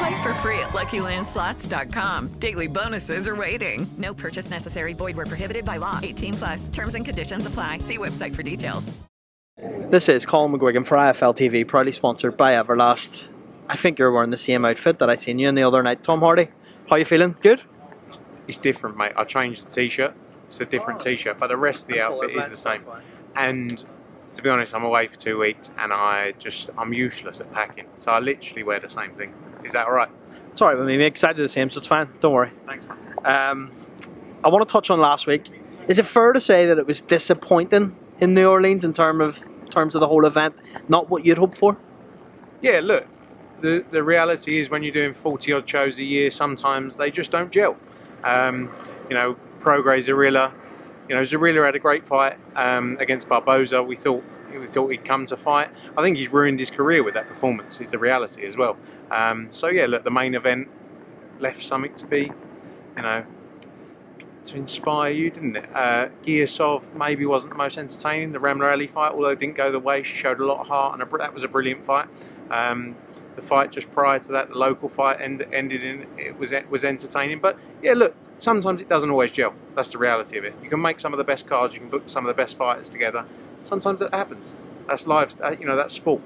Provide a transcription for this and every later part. Play for free at LuckyLandSlots.com. Daily bonuses are waiting. No purchase necessary. Void where prohibited by law. 18 plus. Terms and conditions apply. See website for details. This is Colin McGuigan for IFL TV, proudly sponsored by Everlast. I think you're wearing the same outfit that I seen you in the other night, Tom Hardy. How you feeling? Good? It's different, mate. I changed the T-shirt. It's a different T-shirt, but the rest of the outfit is the same. And... to be honest, I'm away for 2 weeks and I'm useless at packing. So I literally wear the same thing. Is that all right? It's all right with me, mate, because I do the same, so it's fine. Don't worry. Thanks. I want to touch on last week. Is it fair to say that it was disappointing in New Orleans in terms of the whole event? Not what you'd hoped for? Yeah, look, the reality is when you're doing 40-odd shows a year, sometimes they just don't gel. Prograis, Zorrilla... Zorrilla had a great fight against Barboza. We thought he'd come to fight. I think he's ruined his career with that performance, is the reality as well. The main event left something to be, to inspire you, didn't it? Giyasov maybe wasn't the most entertaining. The Ramlarelli fight, although it didn't go the way, she showed a lot of heart, and that was a brilliant fight. The fight just prior to that, the local fight ended in it was entertaining. But yeah, look, sometimes it doesn't always gel. That's the reality of it. You can make some of the best cards, you can book some of the best fighters together. Sometimes that happens. That's life. That's sport.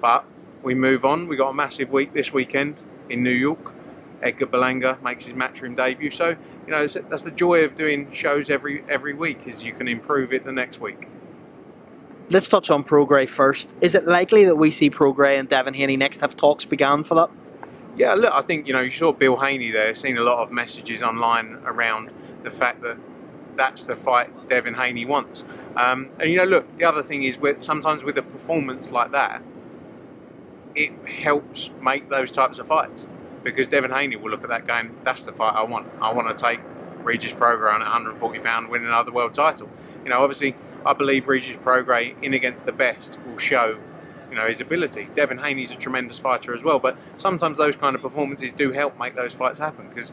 But we move on. We got a massive week this weekend in New York. Edgar Berlanga makes his Matchroom debut. So that's the joy of doing shows every week, is you can improve it the next week. Let's touch on Prograis first. Is it likely that we see Prograis and Devin Haney next? Have talks began for that? Yeah, look, I think, you saw Bill Haney there. Seen a lot of messages online around the fact that that's the fight Devin Haney wants. The other thing is sometimes with a performance like that, it helps make those types of fights, because Devin Haney will look at that going, that's the fight I want. I want to take Regis Prograis on at 140 pound, win another world title. Obviously, I believe Regis Prograis in against the best will show, his ability. Devin Haney's a tremendous fighter as well, but sometimes those kind of performances do help make those fights happen, because,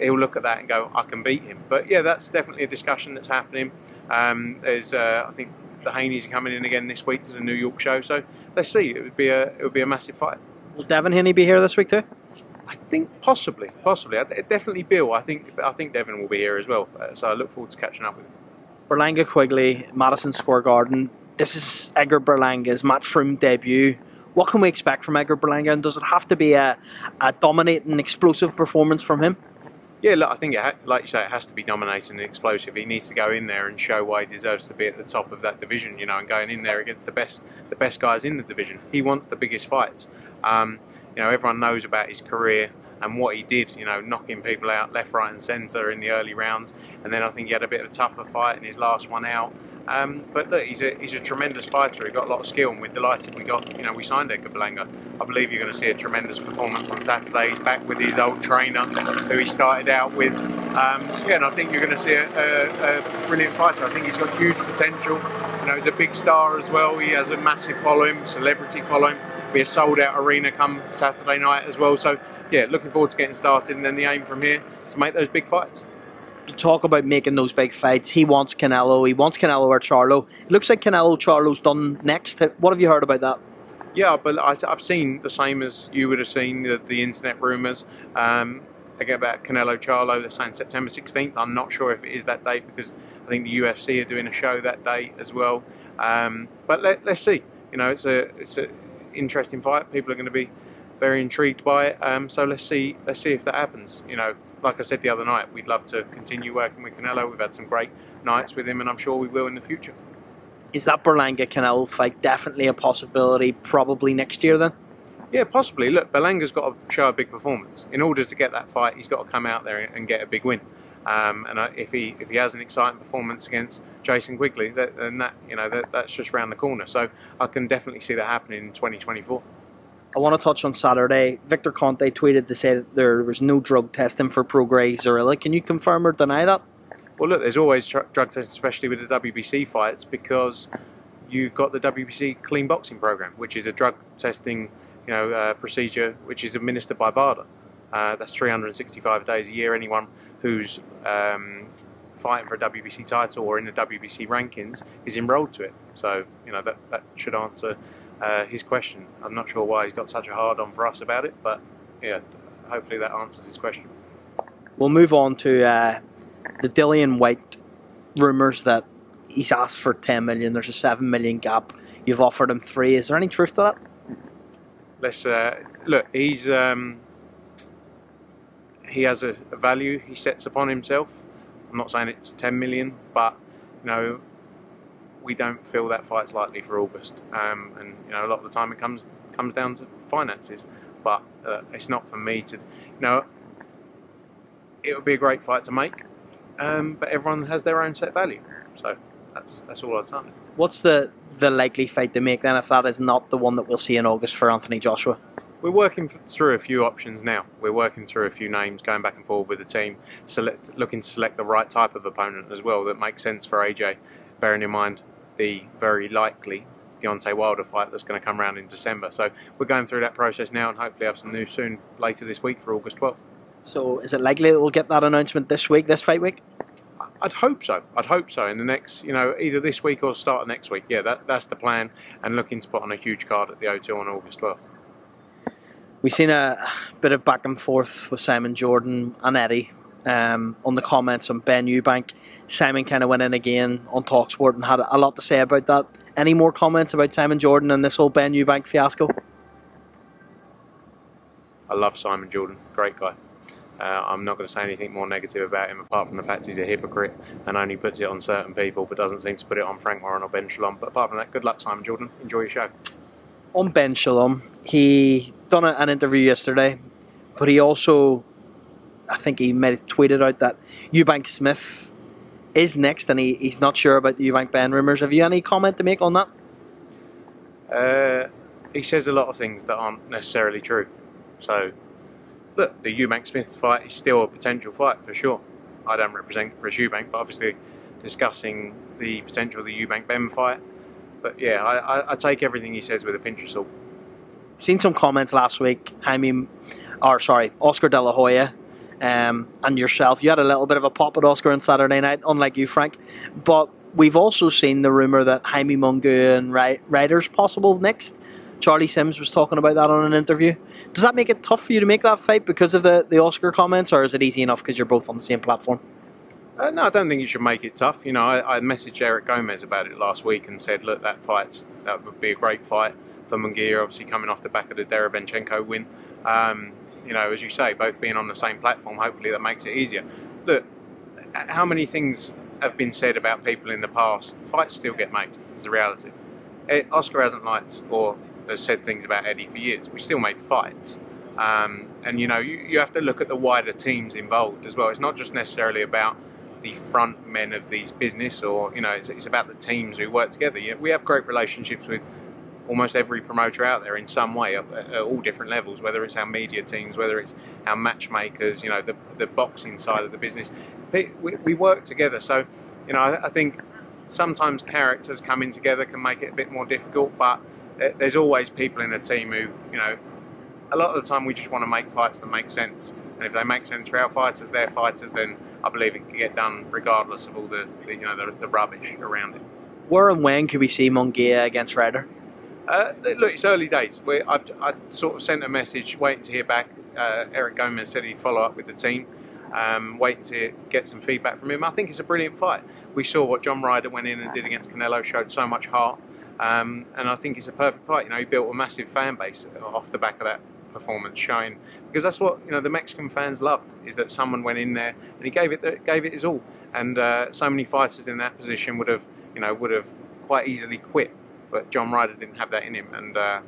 he'll look at that and go, I can beat him. But yeah, that's definitely a discussion that's happening. I think the Haneys are coming in again this week to the New York show, so let's see. It would be a massive fight. Will Devin Haney be here this week too? I think possibly. Definitely Bill. I think Devin will be here as well, so I look forward to catching up with him. Berlanga Quigley, Madison Square Garden. This is Edgar Berlanga's Matchroom debut. What can we expect from Edgar Berlanga, and does it have to be a dominating, explosive performance from him? Yeah, look, I think, like you say, it has to be dominating and explosive. He needs to go in there and show why he deserves to be at the top of that division, and going in there against the best guys in the division. He wants the biggest fights. Everyone knows about his career and what he did, knocking people out left, right and centre in the early rounds. And then I think he had a bit of a tougher fight in his last one out. But look, he's a tremendous fighter. He got a lot of skill, and we're delighted we signed Edgar Berlanga. I believe you're going to see a tremendous performance on Saturday. He's back with his old trainer who he started out with. And I think you're going to see a brilliant fighter. I think he's got huge potential. He's a big star as well. He has a massive following, celebrity following. Be a sold-out arena come Saturday night as well. So yeah, looking forward to getting started, and then the aim from here to make those big fights. you talk about making those big fights. He wants Canelo. He wants Canelo or Charlo. It looks like Canelo Charlo's done next. What have you heard about that? Yeah, but I've seen the same as you would have seen, the internet rumours again about Canelo Charlo. They're saying September 16th. I'm not sure if it is that date because I think the UFC are doing a show that day as well. But let's see. You know, it's a interesting fight. People are going to be very intrigued by it. So let's see if that happens. You know, like I said the other night, we'd love to continue working with Canelo. We've had some great nights with him, and I'm sure we will in the future. Is that Berlanga-Canelo fight definitely a possibility, probably next year then? Yeah, possibly. Look, Berlanga's got to show a big performance. In order to get that fight, he's got to come out there and get a big win. And if he has an exciting performance against Jason Quigley, that's just around the corner. So I can definitely see that happening in 2024. I want to touch on Saturday. Victor Conte tweeted to say that there was no drug testing for Prograis Zorrilla. Can you confirm or deny that? Well, look, there's always drug testing, especially with the WBC fights, because you've got the WBC Clean Boxing Program, which is a drug testing procedure which is administered by WADA. That's 365 days a year. Anyone who's fighting for a WBC title or in the WBC rankings is enrolled to it. So, that should answer his question. I'm not sure why he's got such a hard on for us about it, but, yeah, hopefully that answers his question. We'll move on to... the Dillian White rumours that he's asked for 10 million, there's a 7 million gap, you've offered him 3. Is there any truth to that? Let's look, he's he has a value he sets upon himself. I'm not saying it's 10 million, but we don't feel that fight's likely for August. And a lot of the time it comes down to finances, but it's not for me to it would be a great fight to make. But everyone has their own set value, so that's all I'd say. What's the likely fight to make then, if that is not the one that we'll see in August for Anthony Joshua? We're working through a few options now. We're working through a few names, going back and forth with the team, looking to select the right type of opponent as well that makes sense for AJ, bearing in mind the very likely Deontay Wilder fight that's going to come around in December. So we're going through that process now, and hopefully have some news soon later this week for August 12th. So is it likely that we'll get that announcement this week, this fight week? I'd hope so. I'd hope so in the next, either this week or start of next week. Yeah, that's the plan, and looking to put on a huge card at the O2 on August 12th. We've seen a bit of back and forth with Simon Jordan and Eddie on the comments on Ben Eubank. Simon kind of went in again on TalkSport and had a lot to say about that. Any more comments about Simon Jordan and this whole Ben Eubank fiasco? I love Simon Jordan. Great guy. I'm not going to say anything more negative about him apart from the fact he's a hypocrite and only puts it on certain people, but doesn't seem to put it on Frank Warren or Ben Shalom. But apart from that, good luck, Simon Jordan. Enjoy your show. On Ben Shalom, he done an interview yesterday, but he also, I think he might have tweeted out that Eubank Smith is next, and he's not sure about the Eubank Ben rumours. Have you any comment to make on that? He says a lot of things that aren't necessarily true, so... Look, the Eubank Smith fight is still a potential fight for sure. I don't represent Chris Eubank, but obviously discussing the potential of the Eubank Ben fight. But yeah, I take everything he says with a pinch of salt. Seen some comments last week, Oscar De La Hoya and yourself. You had a little bit of a pop at Oscar on Saturday night, unlike you, Frank. But we've also seen the rumour that Jaime Munguia and Ryder's possible next. Charlie Sims was talking about that on an interview. Does that make it tough for you to make that fight because of the Oscar comments, or is it easy enough because you're both on the same platform? No, I don't think you should make it tough. I messaged Eric Gomez about it last week and said, look, that would be a great fight for Munguia, obviously coming off the back of the Derevyanchenko win. As you say, both being on the same platform, hopefully that makes it easier. Look, how many things have been said about people in the past? Fights still get made, is the reality. Oscar hasn't liked or has said things about Eddie for years. We still make fights. And you have to look at the wider teams involved as well. It's not just necessarily about the front men of these business, or it's about the teams who work together. We have great relationships with almost every promoter out there in some way at all different levels, whether it's our media teams, whether it's our matchmakers, the boxing side of the business. We work together. So, I think sometimes characters coming together can make it a bit more difficult, but there's always people in a team who, a lot of the time we just want to make fights that make sense. And if they make sense for our fighters, their fighters, then I believe it can get done regardless of all the rubbish around it. Where and when could we see Munguia against Ryder? Look, it's early days. I sort of sent a message waiting to hear back. Eric Gomez said he'd follow up with the team, waiting to get some feedback from him. I think it's a brilliant fight. We saw what John Ryder went in and did against Canelo, showed so much heart, and I think it's a perfect fight. You know, he built a massive fan base off the back of that performance, showing, because that's what, you know, the Mexican fans loved, is that someone went in there and he gave it his all. And so many fighters in that position would have, you know, quite easily quit, but John Ryder didn't have that in him. And I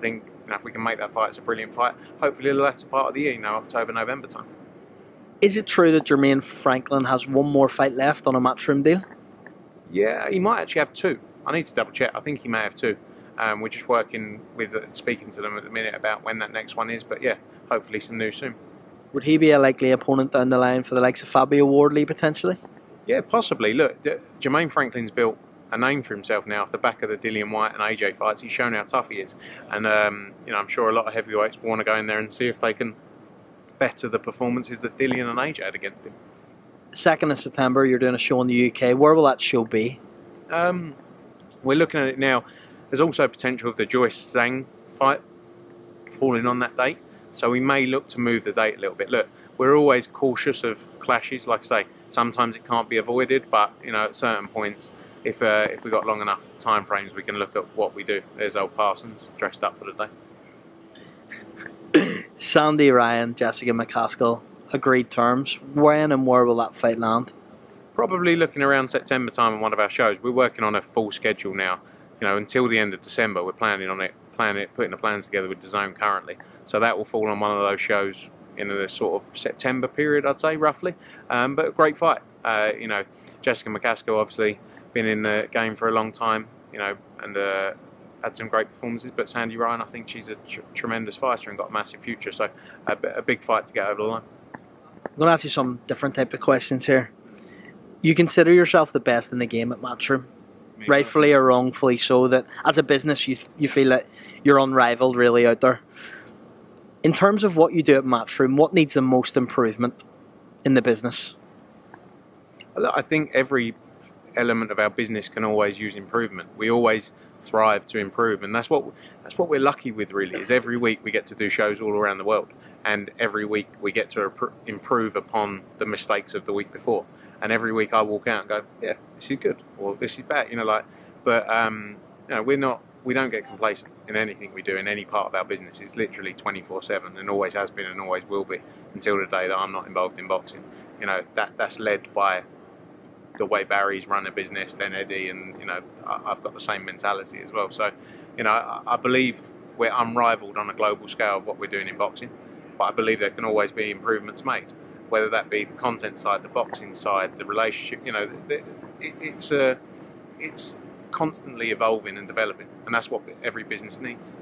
think, you know, if we can make that fight, it's a brilliant fight. Hopefully, the latter part of the year, you know, October, November time. Is it true that Jermaine Franklin has one more fight left on a Matchroom deal? Yeah, he might actually have two. I need to double check. I think he may have two. We're just working with speaking to them at the minute about when that next one is, but yeah, hopefully some news soon. Would he be a likely opponent down the line for the likes of Fabio Wardley potentially? Yeah, possibly. Look, Jermaine Franklin's built a name for himself now off the back of the Dillian White and AJ fights. He's shown how tough he is, and you know, I'm sure a lot of heavyweights want to go in there and see if they can better the performances that Dillian and AJ had against him. 2nd of September, you're doing a show in the UK. Where will that show be? We're looking at it now. There's also potential of the Joyce Zhang fight falling on that date, so we may look to move the date a little bit. Look, we're always cautious of clashes. Like I say, sometimes it can't be avoided, but you know, at certain points, if we've got long enough time frames, we can look at what we do. There's old Parsons dressed up for the day. Sandy Ryan, Jessica McCaskill, agreed terms. When and where will that fight land? Probably looking around September time on one of our shows. We're working on a full schedule now. You know, until the end of December, we're planning on it, putting the plans together with DAZN currently. So that will fall on one of those shows in the sort of September period, I'd say, roughly. But a great fight. You know, Jessica McCaskill, obviously, been in the game for a long time, you know, and had some great performances. But Sandy Ryan, I think she's a tremendous fighter and got a massive future. So a big fight to get over the line. I'm going to ask you some different type of questions here. You consider yourself the best in the game at Matchroom? Rightfully or wrongfully so, that as a business you feel that you're unrivaled really out there. In terms of what you do at Matchroom, what needs the most improvement in the business? I think every element of our business can always use improvement. We always thrive to improve, and that's what we're lucky with really, is every week we get to do shows all around the world, and every week we get to improve upon the mistakes of the week before. And every week I walk out and go, yeah, this is good, or this is bad, you know, like. But you know, we don't get complacent in anything we do in any part of our business. It's literally 24/7, and always has been, and always will be until the day that I'm not involved in boxing. You know, that's led by the way Barry's run a business, then Eddie, and you know, I've got the same mentality as well. So, you know, I believe we're unrivaled on a global scale of what we're doing in boxing, but I believe there can always be improvements made. Whether that be the content side, the boxing side, the relationship, you know, it's constantly evolving and developing, and that's what every business needs.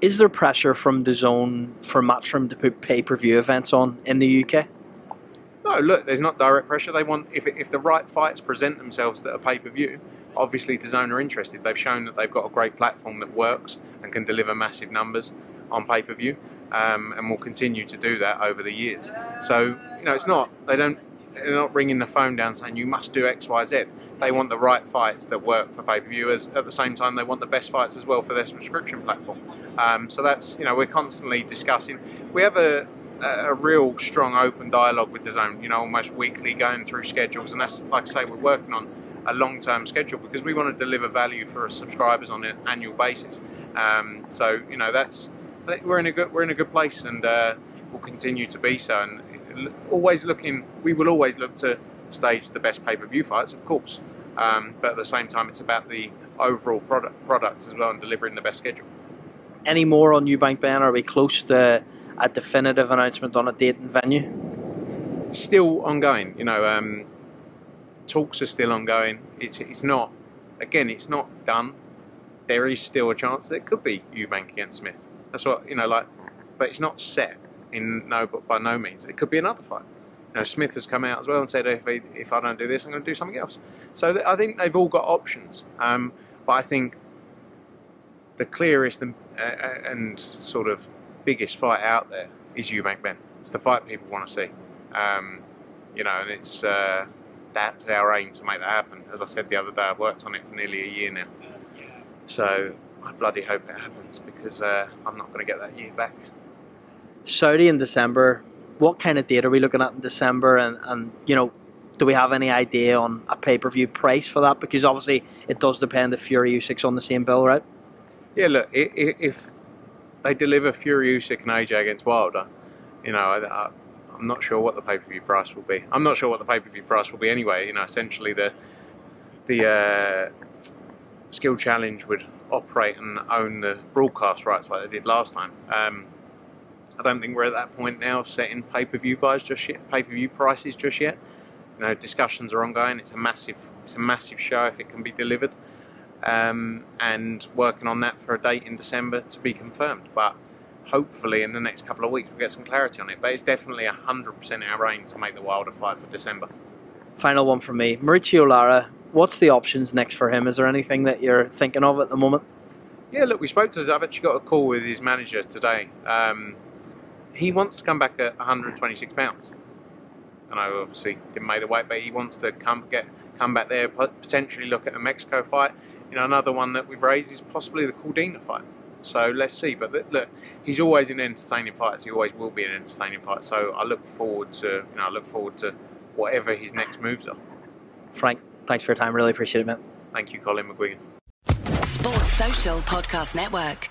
Is there pressure from DAZN for Matchroom to put pay-per-view events on in the UK? No, look, there's not direct pressure. They want, if the right fights present themselves that are pay-per-view, obviously DAZN are interested. They've shown that they've got a great platform that works and can deliver massive numbers on pay-per-view. And will continue to do that over the years. So, you know, they're not ringing the phone down saying you must do X, Y, Z. They want the right fights that work for pay-per-viewers. At the same time, they want the best fights as well for their subscription platform. So that's, you know, we're constantly discussing. We have a real strong open dialogue with DAZN, you know, almost weekly, going through schedules. And that's, like I say, we're working on a long-term schedule because we want to deliver value for our subscribers on an annual basis. So, you know, that's... We're in a good place, and we'll continue to be so. And we will always look to stage the best pay-per-view fights, of course. But at the same time, it's about the overall products as well, and delivering the best schedule. Any more on Eubank Benn? Are we close to a definitive announcement on a date and venue? Still ongoing. You know, talks are still ongoing. It's not. Again, it's not done. There is still a chance that it could be Eubank against Smith. That's what, you know, like, but it's not set in by no means. It could be another fight. You know, Smith has come out as well and said, if I don't do this, I'm going to do something else. So I think they've all got options. But I think the clearest and sort of biggest fight out there is Eubank Benn. It's the fight people want to see. you know, and it's that's our aim to make that happen. As I said the other day, I've worked on it for nearly a year now. So I bloody hope it happens, because I'm not going to get that year back. Saudi in December, what kind of date are we looking at in December? And you know, do we have any idea on a pay-per-view price for that? Because obviously it does depend if Fury Usyk on the same bill, right? Yeah, look, if they deliver Fury Usyk and AJ against Wilder, you know, I'm not sure what the pay-per-view price will be. I'm not sure what the pay-per-view price will be anyway. You know, essentially the Skill Challenge would operate and own the broadcast rights like they did last time. I don't think we're at that point now of setting pay-per-view buys just yet, pay-per-view prices just yet. You know, discussions are ongoing. It's a massive show if it can be delivered, and working on that for a date in December to be confirmed. But hopefully in the next couple of weeks we'll get some clarity on it. But it's definitely 100% our aim to make the Wilder fight for December. Final one from me, Mauricio Lara. What's the options next for him? Is there anything that you're thinking of at the moment? Yeah, look, we spoke to him. I've actually got a call with his manager today. He wants to come back at 126 pounds. And I obviously didn't make the weight, but he wants to come back there, potentially look at a Mexico fight. You know, another one that we've raised is possibly the Caldina fight. So let's see. But look, he's always in entertaining fights. He always will be an entertaining fight. So I look forward to, you know, I look forward to whatever his next moves are. Frank, thanks for your time. Really appreciate it, man. Thank you, Colin McGuigan. Sports Social Podcast Network.